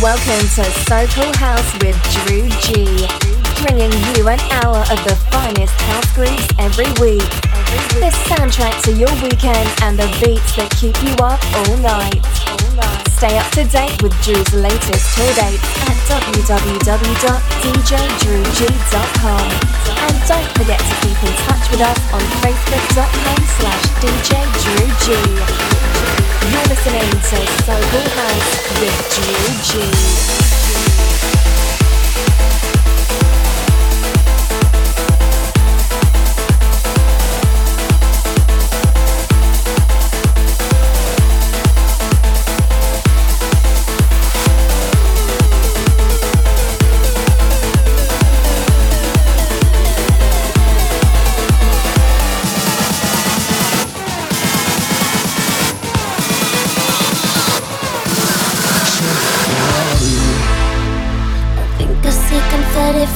Welcome to Soulful House with Drew G, bringing you an hour of the finest house grooves every week. The soundtrack to your weekend and the beats that keep you up all night. Stay up to date with Drew's latest tour dates at www.djdrewg.com. And don't forget to keep in touch with us on facebook.com/djdrewg. You're listening to Soulful House with Drew G.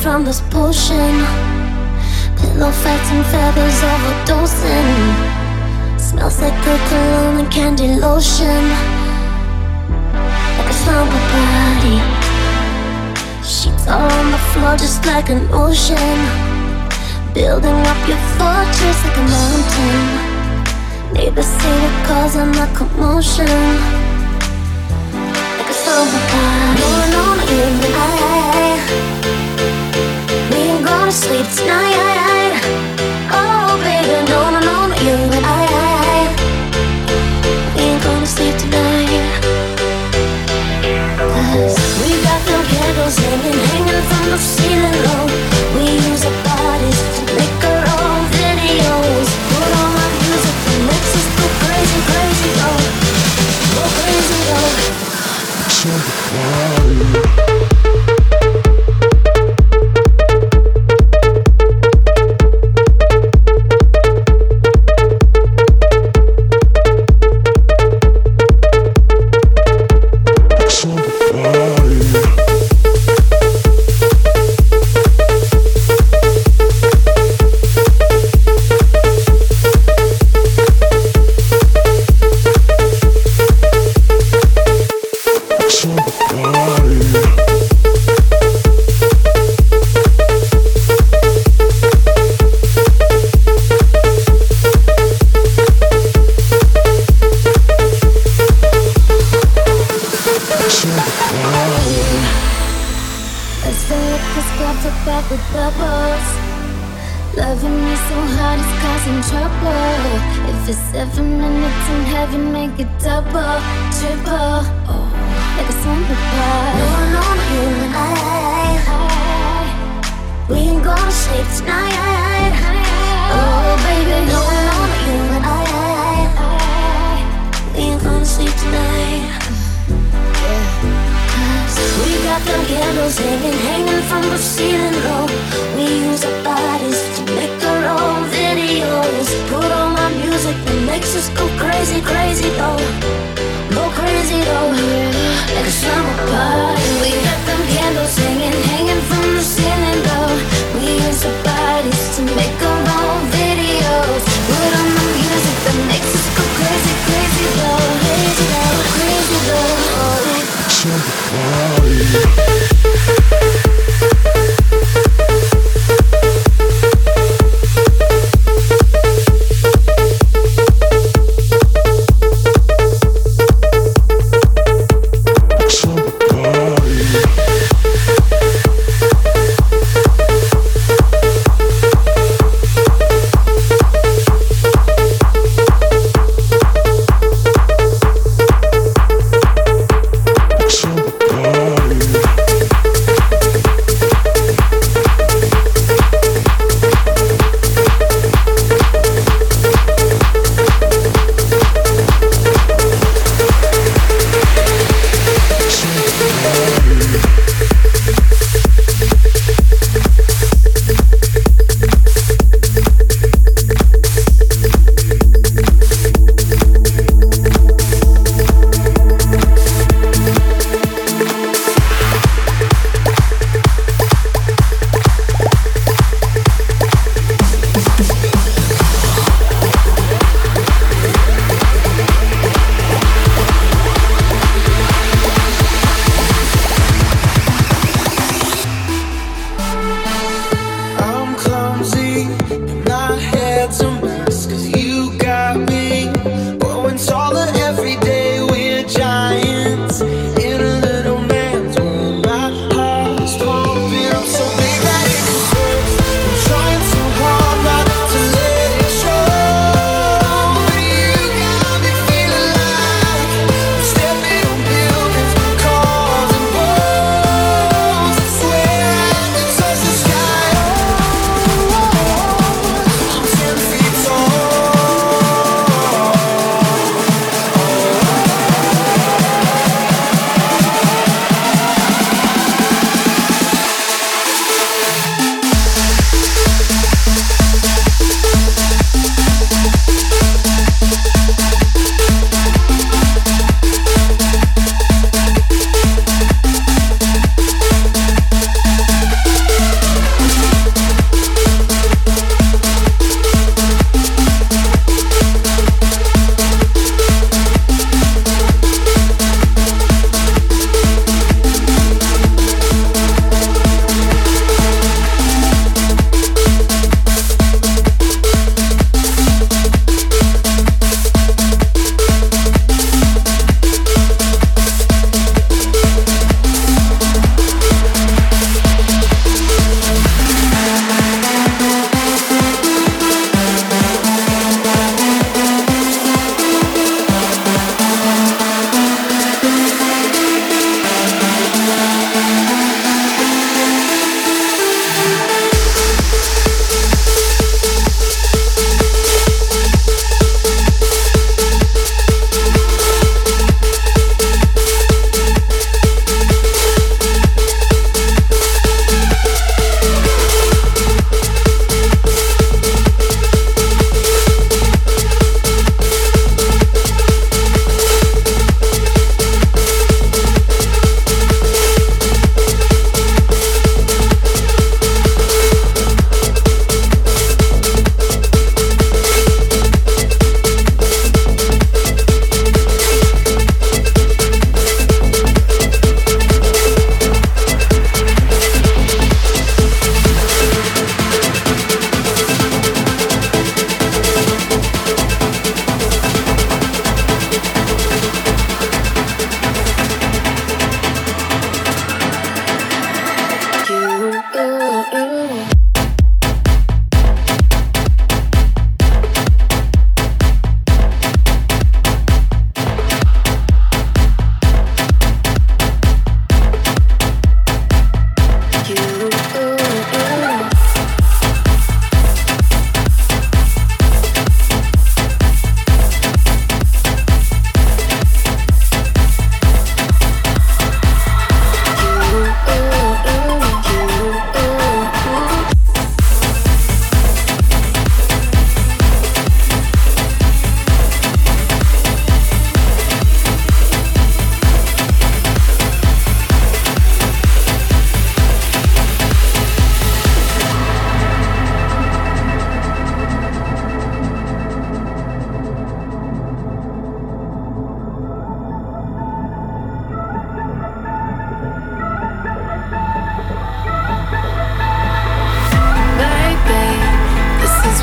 From this potion, pillow fights and feathers overdosing. Smells like good cologne and candy lotion, like a flower body. Sheets all on the floor just like an ocean, building up your fortress like a mountain. Neighbors say we're causing a commotion, like a flower body. Going on in the eye. Gonna sleep tonight. Oh baby, no, not you and I. We ain't gonna sleep tonight. 'Cause we got them candles hanging from the ceiling low. We use our bodies to make our own videos. Put on my music and makes us go crazy, crazy, oh, go crazy, oh.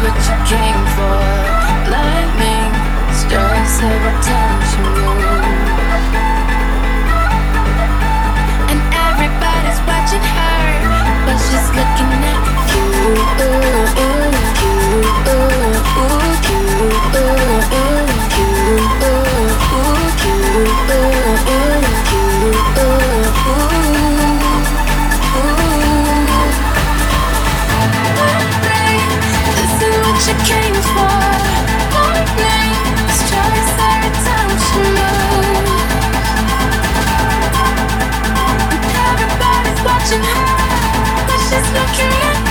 what you came for. Lightning strikes every time you move, and everybody's watching her, but she's looking at you. She came for lightning strikes every time she moves, and everybody's watching her, but she's looking at you.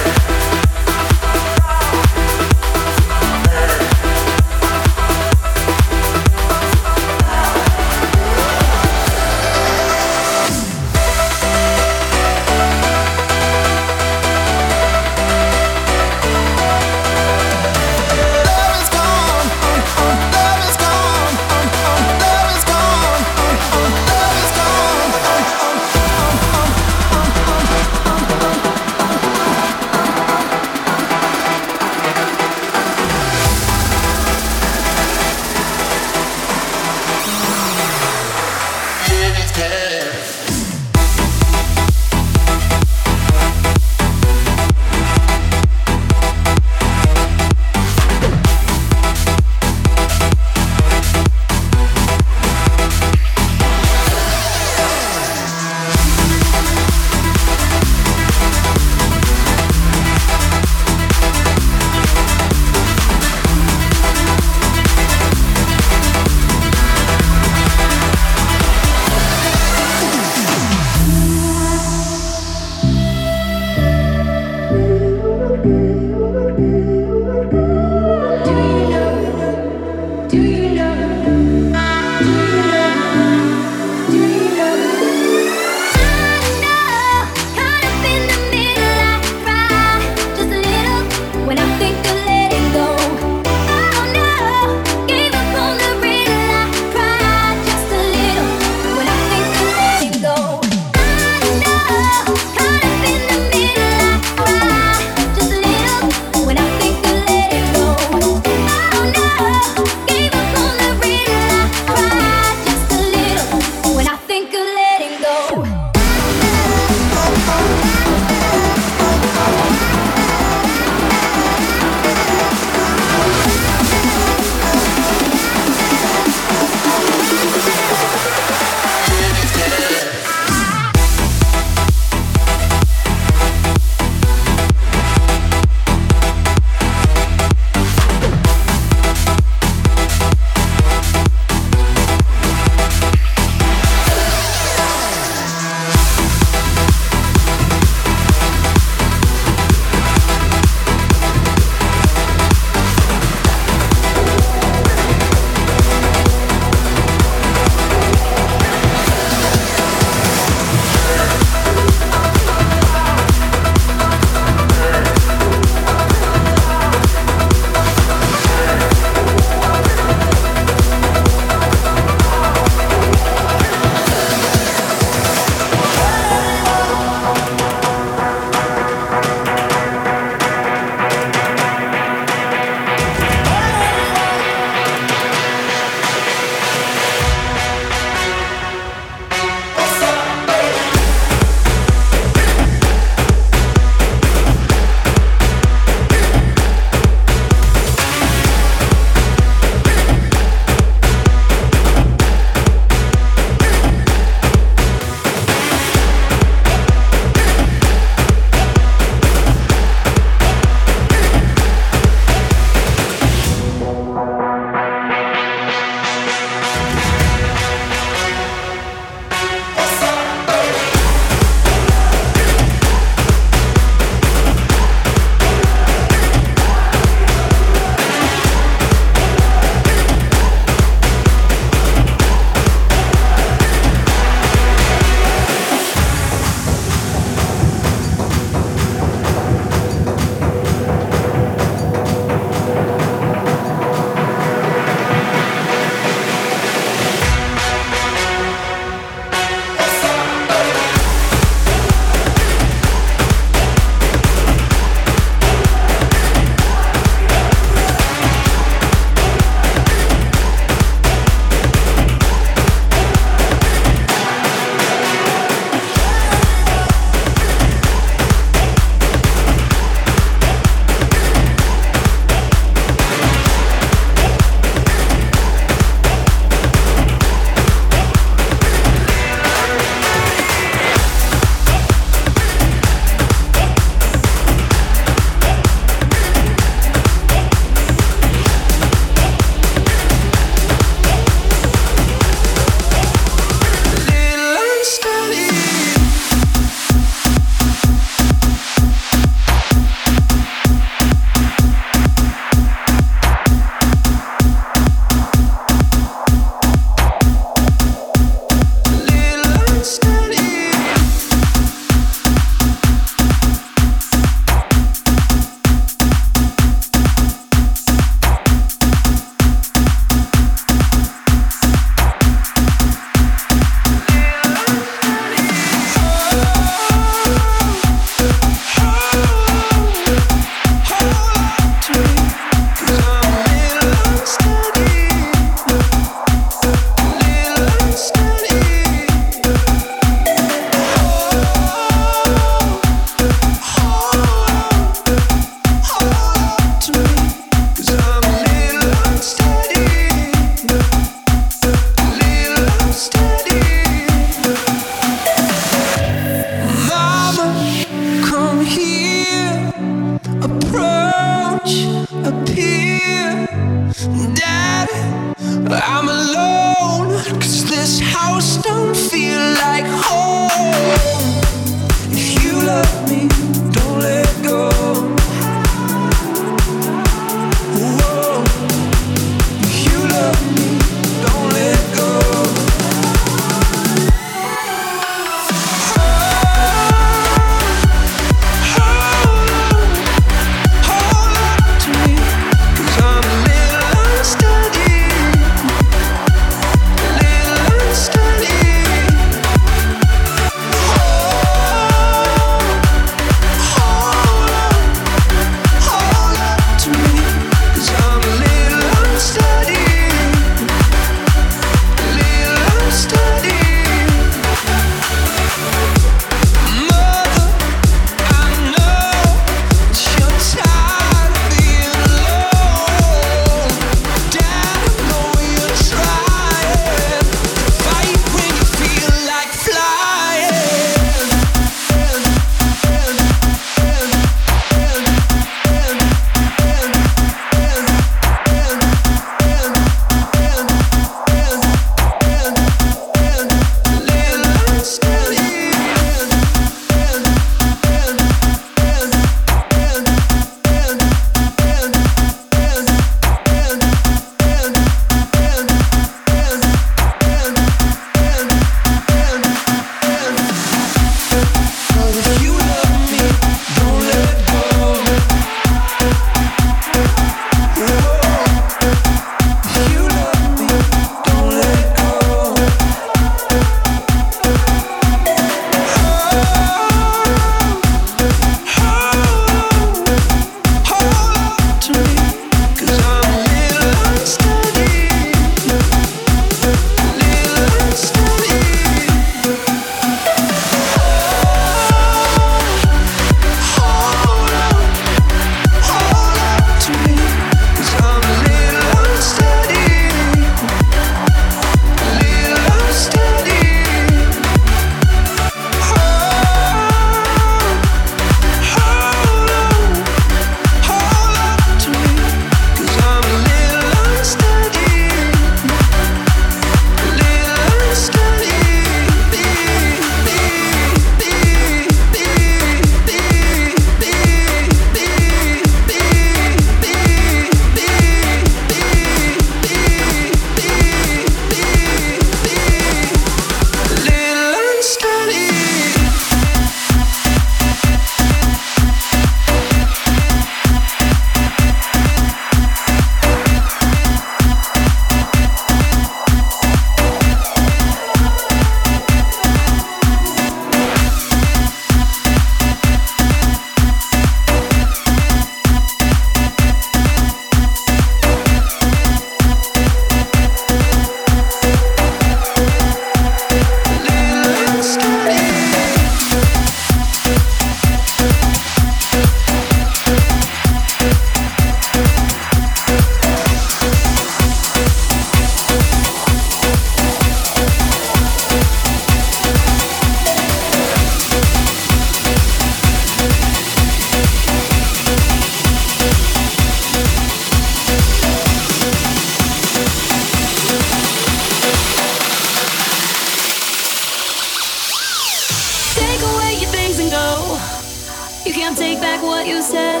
can't take back what you said.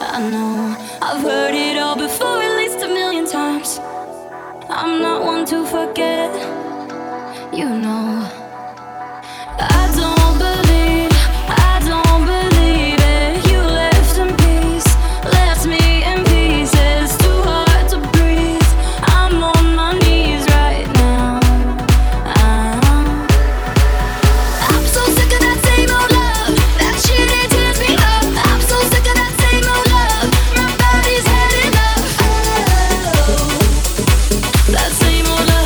I know I've heard it all before, at least 1,000,000 times. I'm not one to forget, you know. I don't believe, I don't believe it. You left in peace, left me in pieces. Too hard to breathe, I'm on my knees right now. I'm so sick of that same old love. That shit, it tears me up. I'm so sick of that same old love. My body's had enough. Oh, that same old love.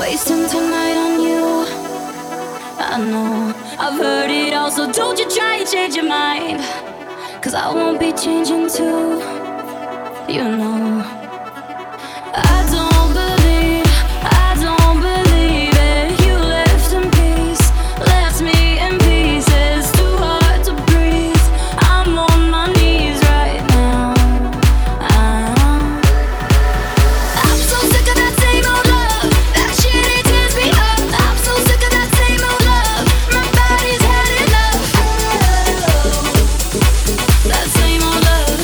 Wasting tonight on you, I know I've heard it all, so don't you try and change your mind, 'cause I won't be changing too, you know. I don't believe, I don't believe it. You left in peace, left me in pieces. Too hard to breathe, I'm on my knees right now. I'm so sick of that same old love. That shit, it tears me up. I'm so sick of that same old love. My body's had enough. Oh, that same old love.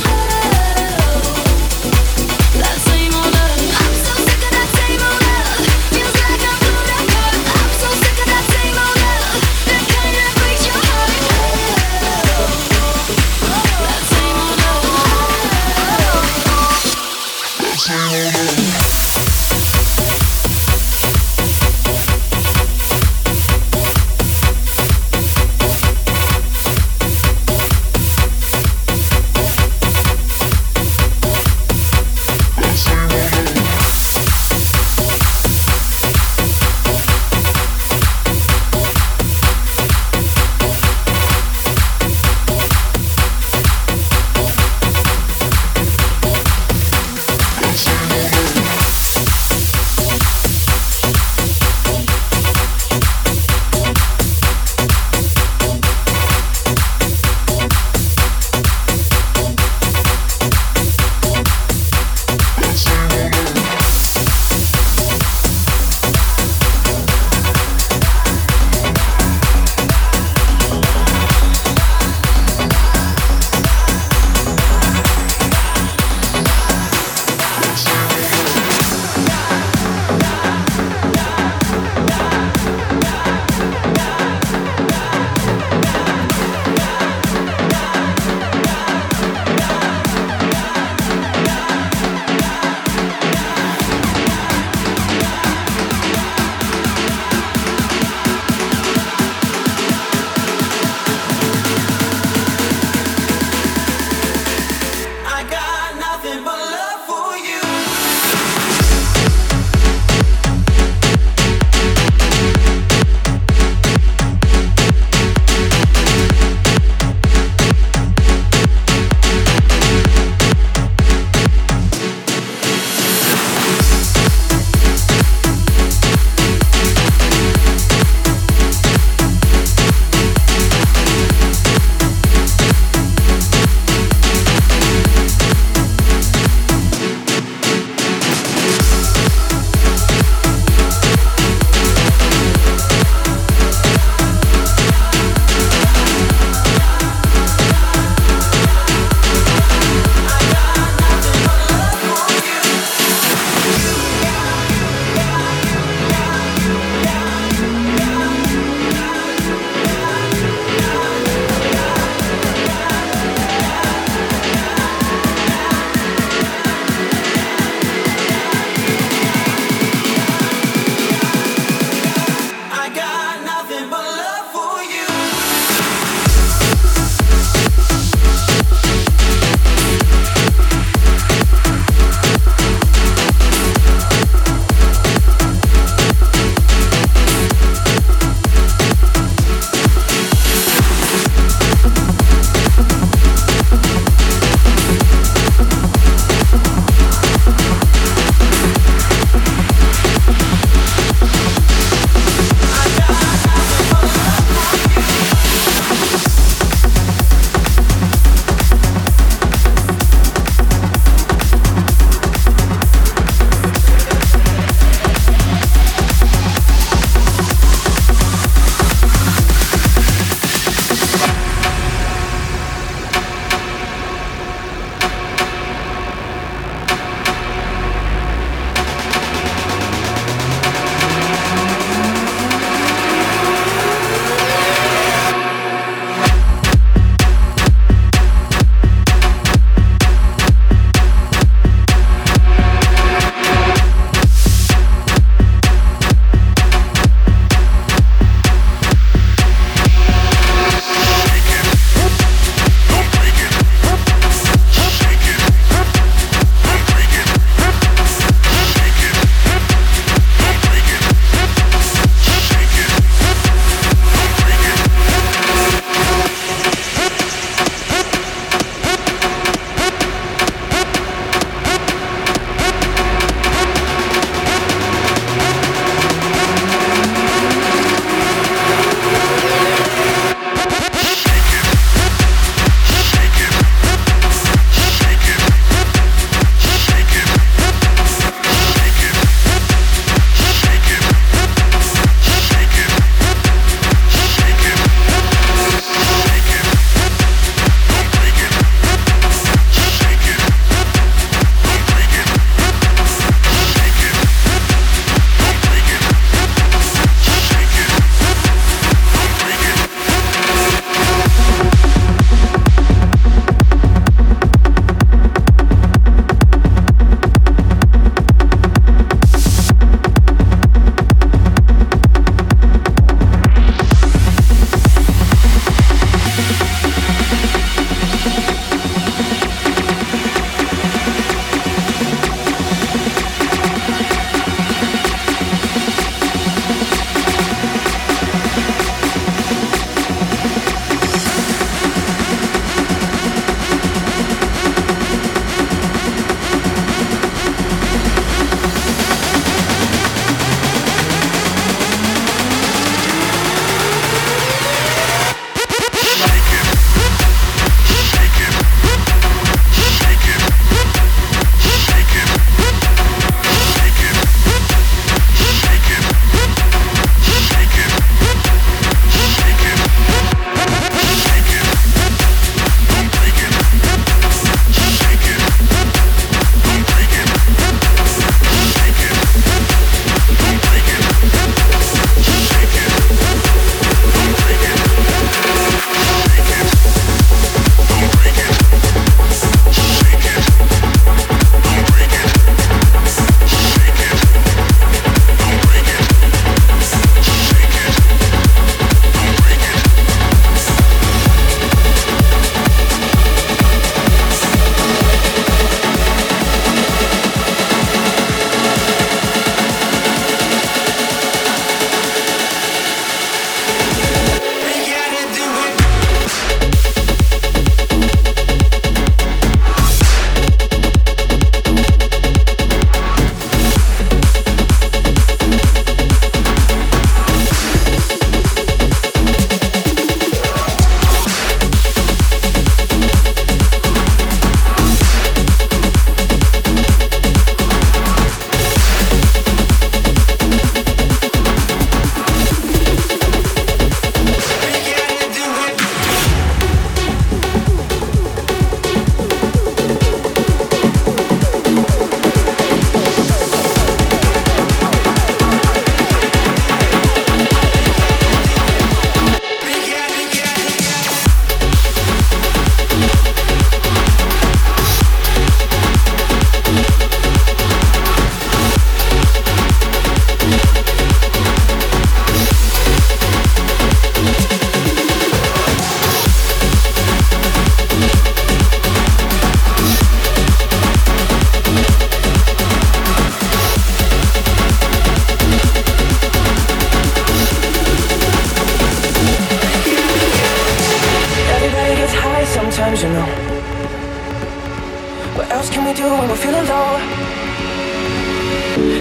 What else can we do when we're feeling low?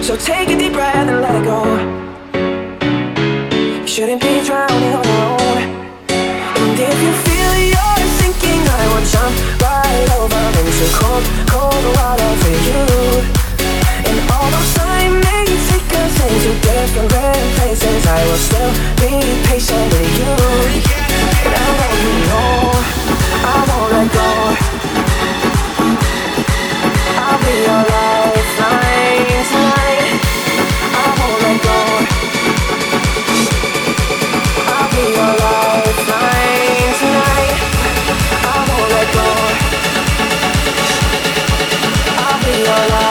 So take a deep breath and let it go. You shouldn't be drowning on your own. And if you feel you're sinking, I will jump right over into cold, cold water for you. And although time may take us into different places, I will still be patient with you. And I want you to know, I won't let go. I'll be your lifeline tonight. I won't let go. I'll be your lifeline tonight. I won't let go. I'll be your lifeline. I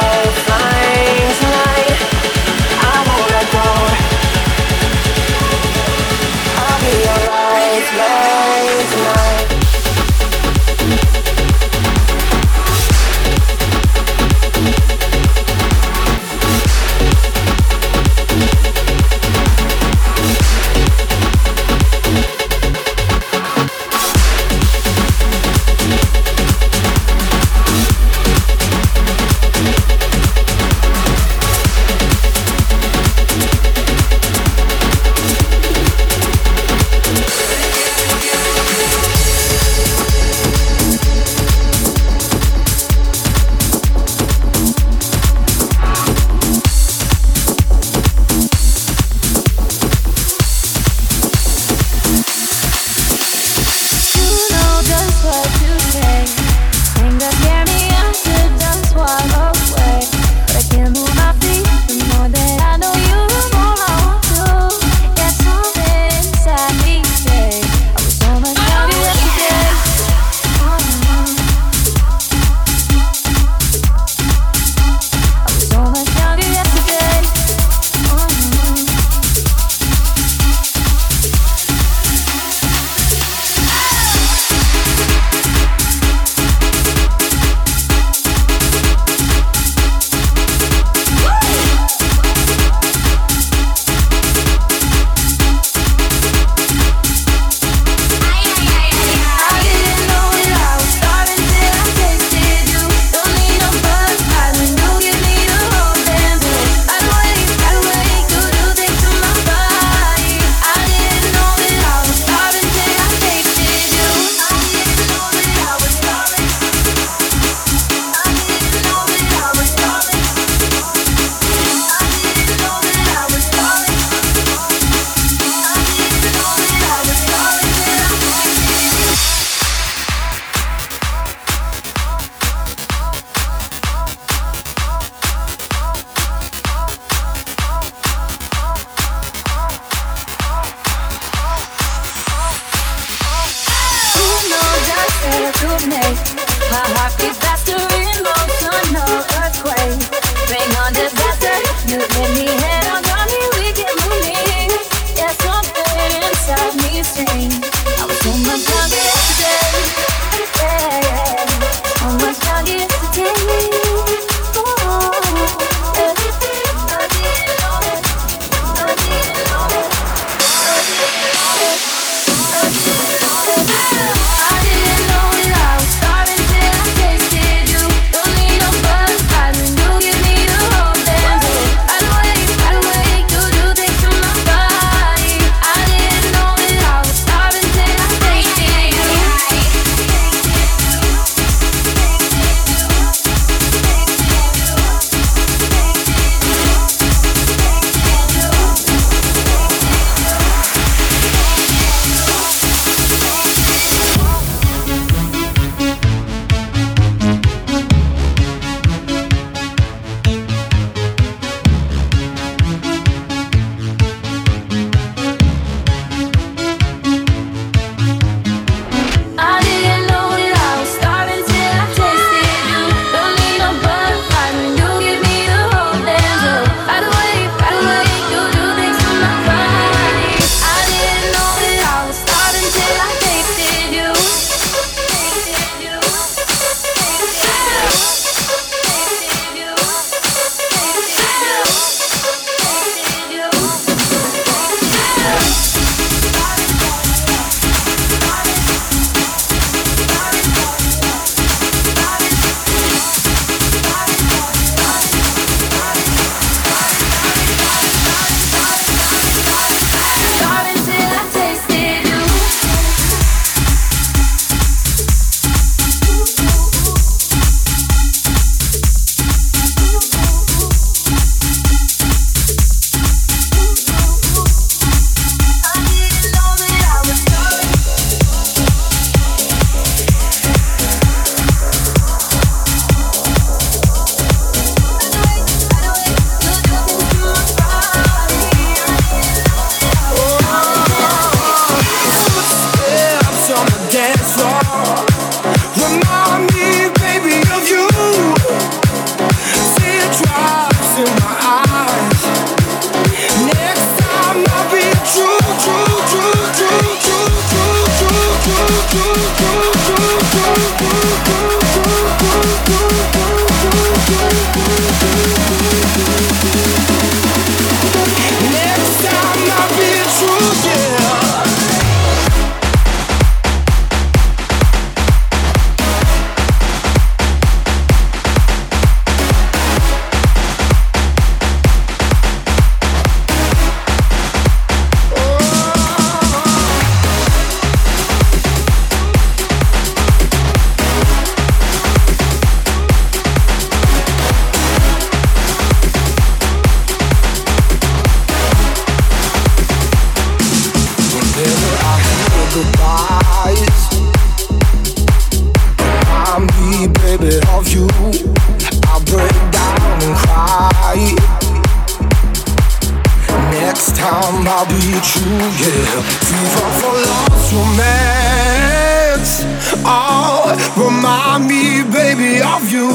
without you, yeah. Fever for lost romance. Oh, remind me, baby, of you.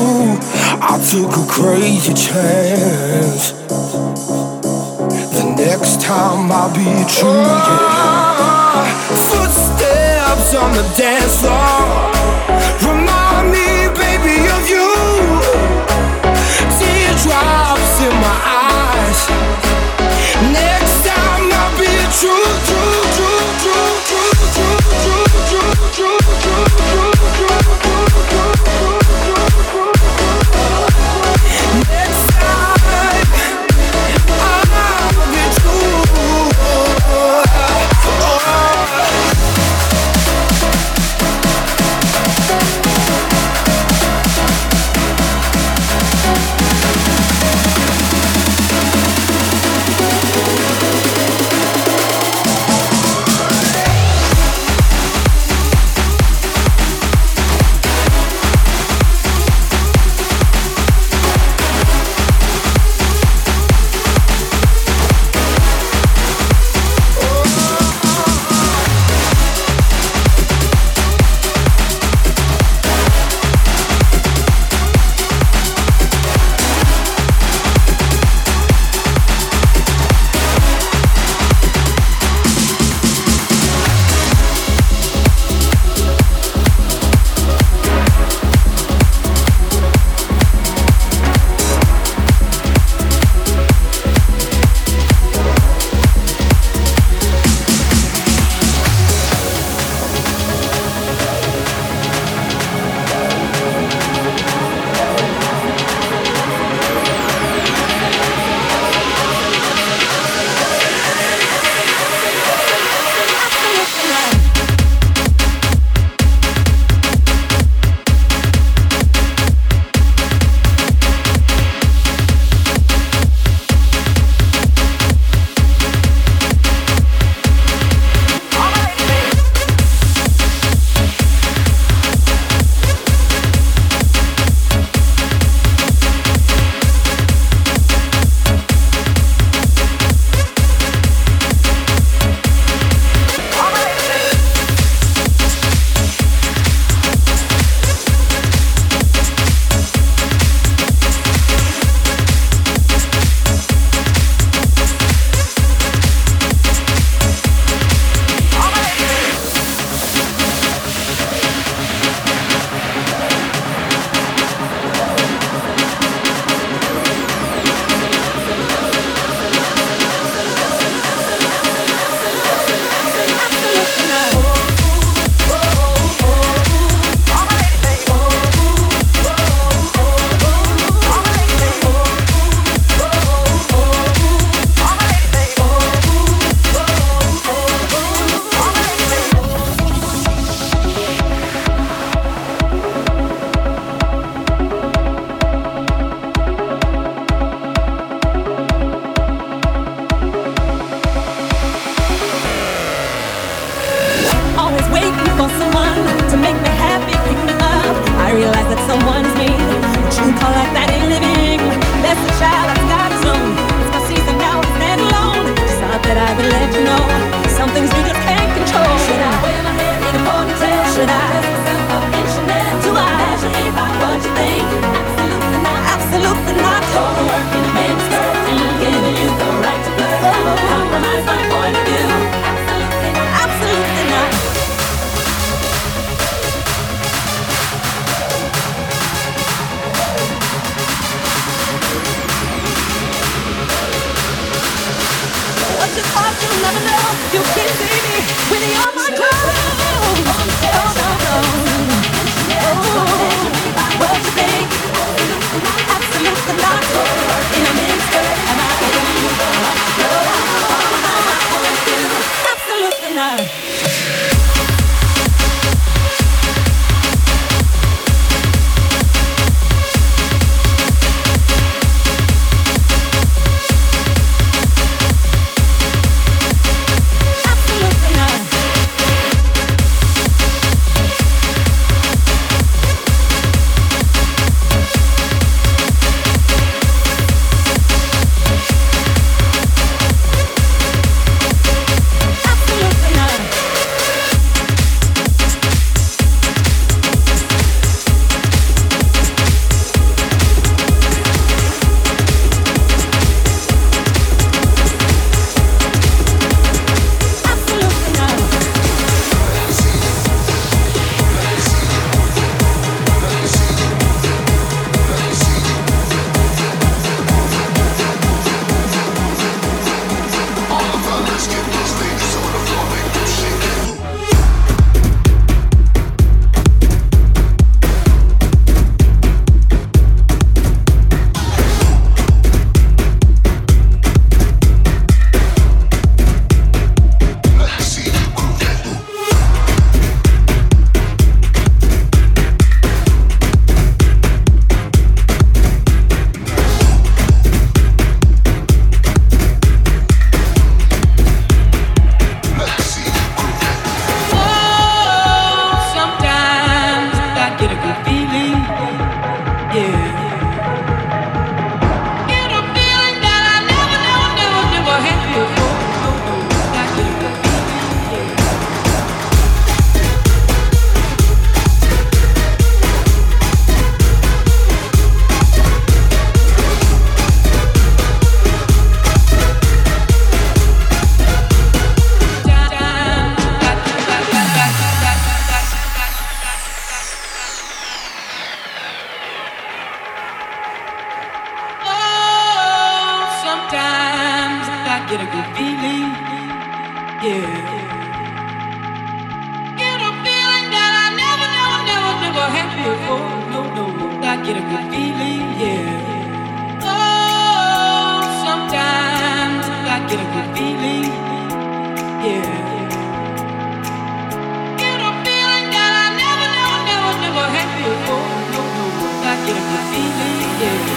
I took a crazy chance. The next time I'll be true, yeah. Footsteps on the dance floor. Remind me, baby, of you. Teardrops in my eyes. Next time I'll be true. Next time I'll be true. get a good feeling, yeah. Get a feeling that I never, never, never, never had before. No, no, I get a good feeling, yeah. Oh, sometimes I get a good feeling, yeah. Get a feeling that I never, never, never, never had before. No, no, I get a good feeling, yeah.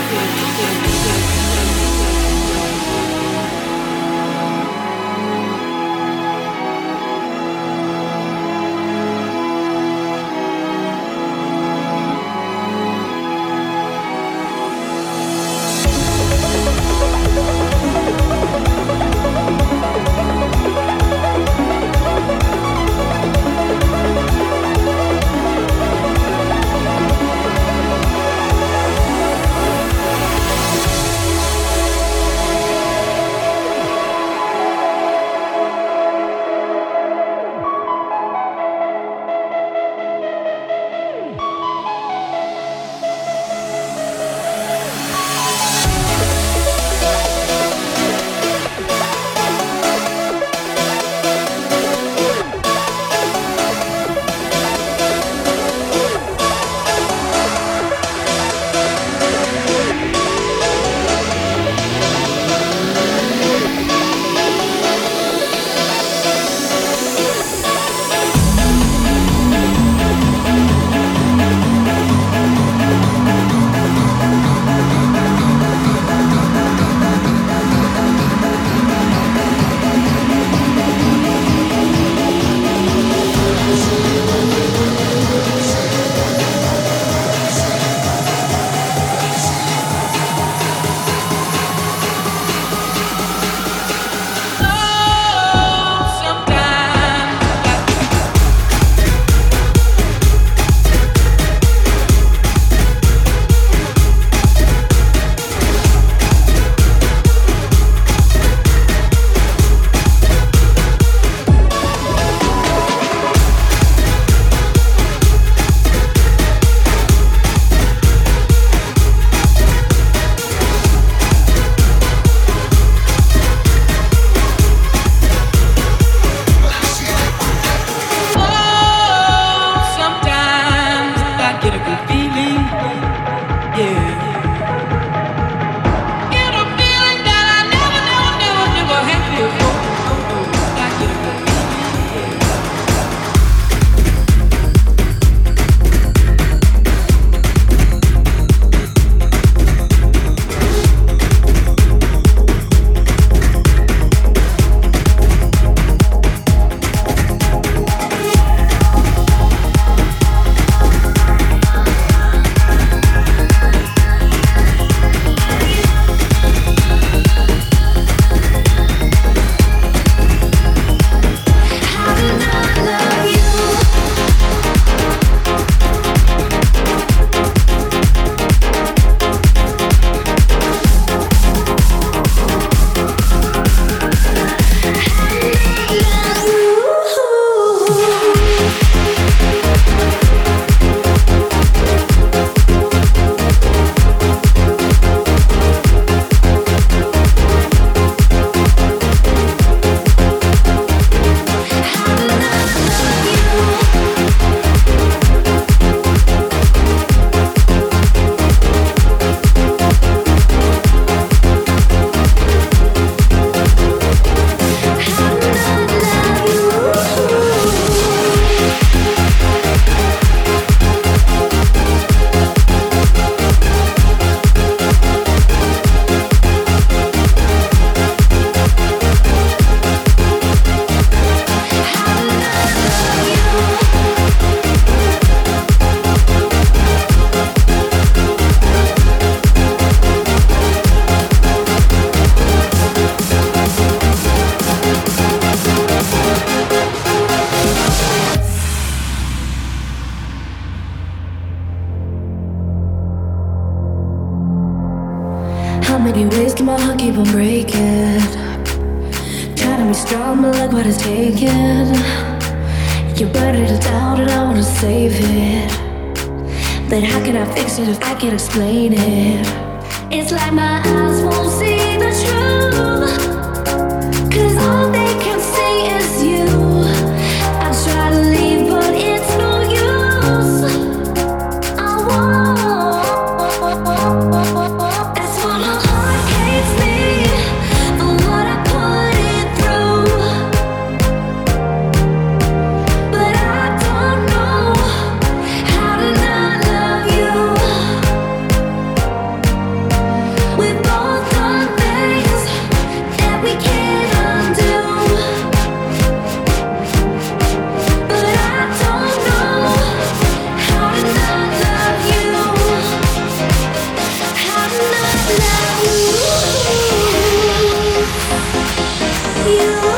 Explain it. It's like my eyes won't see the truth. you.